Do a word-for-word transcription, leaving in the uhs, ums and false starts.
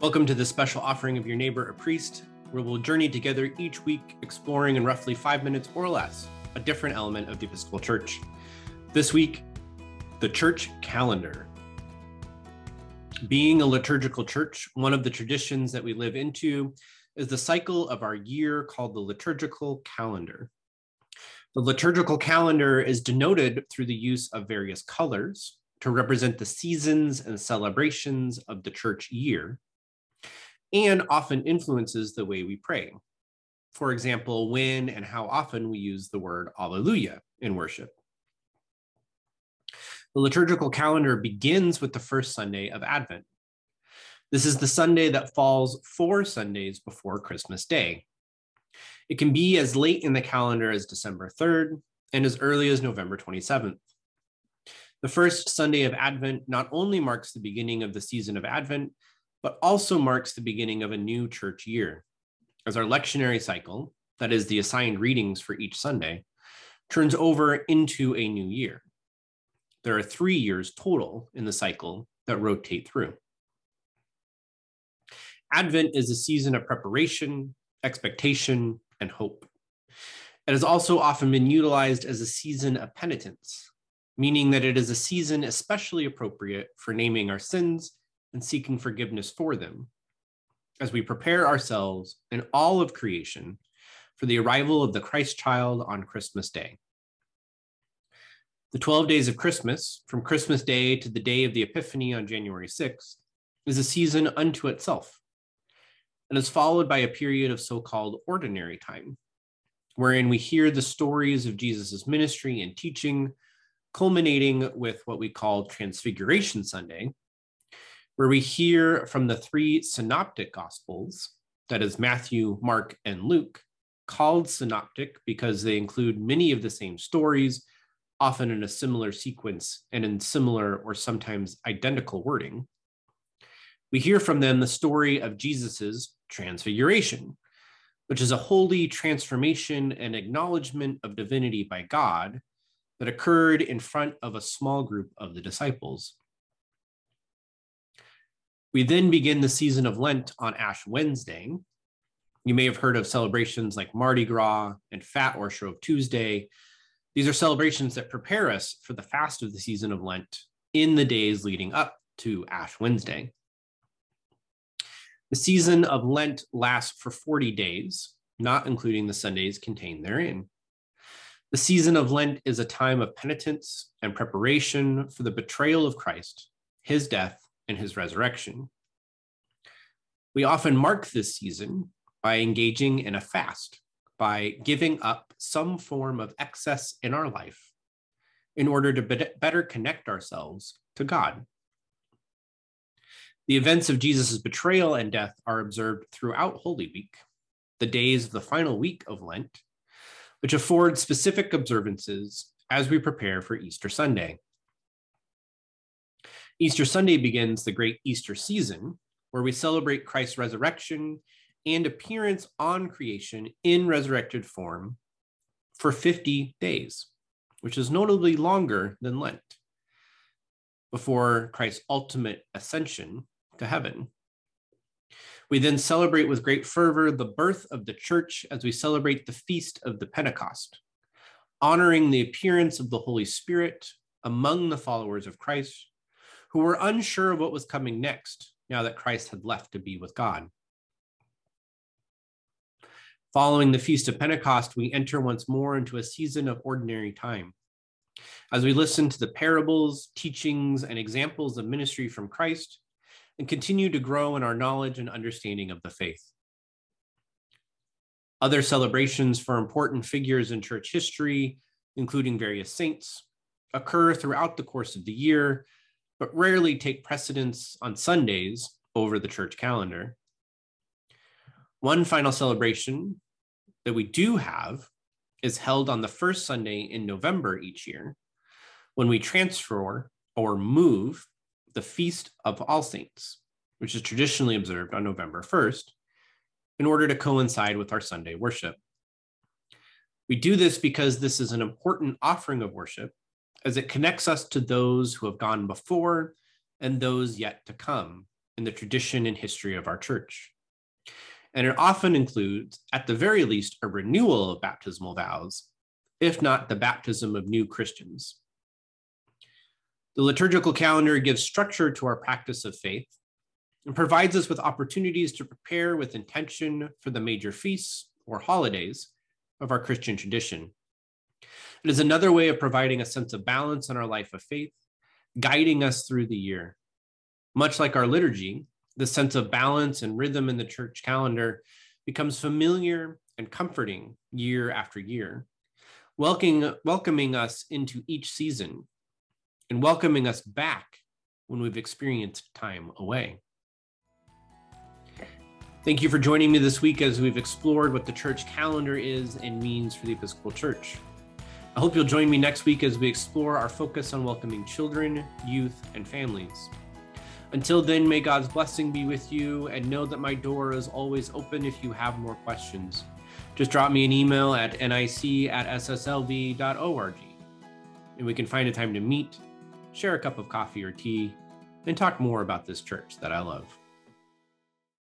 Welcome to this special offering of Your Neighbor a Priest, where we'll journey together each week, exploring in roughly five minutes or less a different element of the Episcopal Church. This week, the church calendar. Being a liturgical church, one of the traditions that we live into is the cycle of our year called the liturgical calendar. The liturgical calendar is denoted through the use of various colors to represent the seasons and celebrations of the church year, and often influences the way we pray. For example, when and how often we use the word Alleluia in worship. The liturgical calendar begins with the first Sunday of Advent. This is the Sunday that falls four Sundays before Christmas Day. It can be as late in the calendar as December third and as early as November twenty-seventh. The first Sunday of Advent not only marks the beginning of the season of Advent, but also marks the beginning of a new church year, as our lectionary cycle, that is the assigned readings for each Sunday, turns over into a new year. There are three years total in the cycle that rotate through. Advent is a season of preparation, expectation, and hope. It has also often been utilized as a season of penitence, meaning that it is a season especially appropriate for naming our sins and seeking forgiveness for them, as we prepare ourselves and all of creation for the arrival of the Christ child on Christmas Day. The twelve days of Christmas, from Christmas Day to the day of the Epiphany on January sixth, is a season unto itself, and is followed by a period of so-called ordinary time, wherein we hear the stories of Jesus's ministry and teaching, culminating with what we call Transfiguration Sunday, where we hear from the three synoptic gospels, that is Matthew, Mark, and Luke, called synoptic because they include many of the same stories, often in a similar sequence and in similar or sometimes identical wording. We hear from them the story of Jesus's transfiguration, which is a holy transformation and acknowledgement of divinity by God that occurred in front of a small group of the disciples. We then begin the season of Lent on Ash Wednesday. You may have heard of celebrations like Mardi Gras and Fat or Shrove Tuesday. These are celebrations that prepare us for the fast of the season of Lent in the days leading up to Ash Wednesday. The season of Lent lasts for forty days, not including the Sundays contained therein. The season of Lent is a time of penitence and preparation for the betrayal of Christ, his death, and his resurrection. We often mark this season by engaging in a fast, by giving up some form of excess in our life in order to be- better connect ourselves to God. The events of Jesus' betrayal and death are observed throughout Holy Week, the days of the final week of Lent, which afford specific observances as we prepare for Easter Sunday. Easter Sunday begins the great Easter season, where we celebrate Christ's resurrection and appearance on creation in resurrected form for fifty days, which is notably longer than Lent, before Christ's ultimate ascension to heaven. We then celebrate with great fervor the birth of the church as we celebrate the feast of the Pentecost, honoring the appearance of the Holy Spirit among the followers of Christ, who were unsure of what was coming next now that Christ had left to be with God. Following the Feast of Pentecost, we enter once more into a season of ordinary time, as we listen to the parables, teachings, and examples of ministry from Christ, and continue to grow in our knowledge and understanding of the faith. Other celebrations for important figures in church history, including various saints, occur throughout the course of the year, but rarely take precedence on Sundays over the church calendar. One final celebration that we do have is held on the first Sunday in November each year, when we transfer or move the Feast of All Saints, which is traditionally observed on November first, in order to coincide with our Sunday worship. We do this because this is an important offering of worship, as it connects us to those who have gone before and those yet to come, in the tradition and history of our church. And it often includes, at the very least, a renewal of baptismal vows, if not the baptism of new Christians. The liturgical calendar gives structure to our practice of faith and provides us with opportunities to prepare with intention for the major feasts or holidays of our Christian tradition. It is another way of providing a sense of balance in our life of faith, guiding us through the year. Much like our liturgy, the sense of balance and rhythm in the church calendar becomes familiar and comforting year after year, welcoming, welcoming us into each season and welcoming us back when we've experienced time away. Thank you for joining me this week as we've explored what the church calendar is and means for the Episcopal Church. I hope you'll join me next week as we explore our focus on welcoming children, youth, and families. Until then, may God's blessing be with you, and know that my door is always open if you have more questions. Just drop me an email at N I C at S S L V dot org, and we can find a time to meet, share a cup of coffee or tea, and talk more about this church that I love.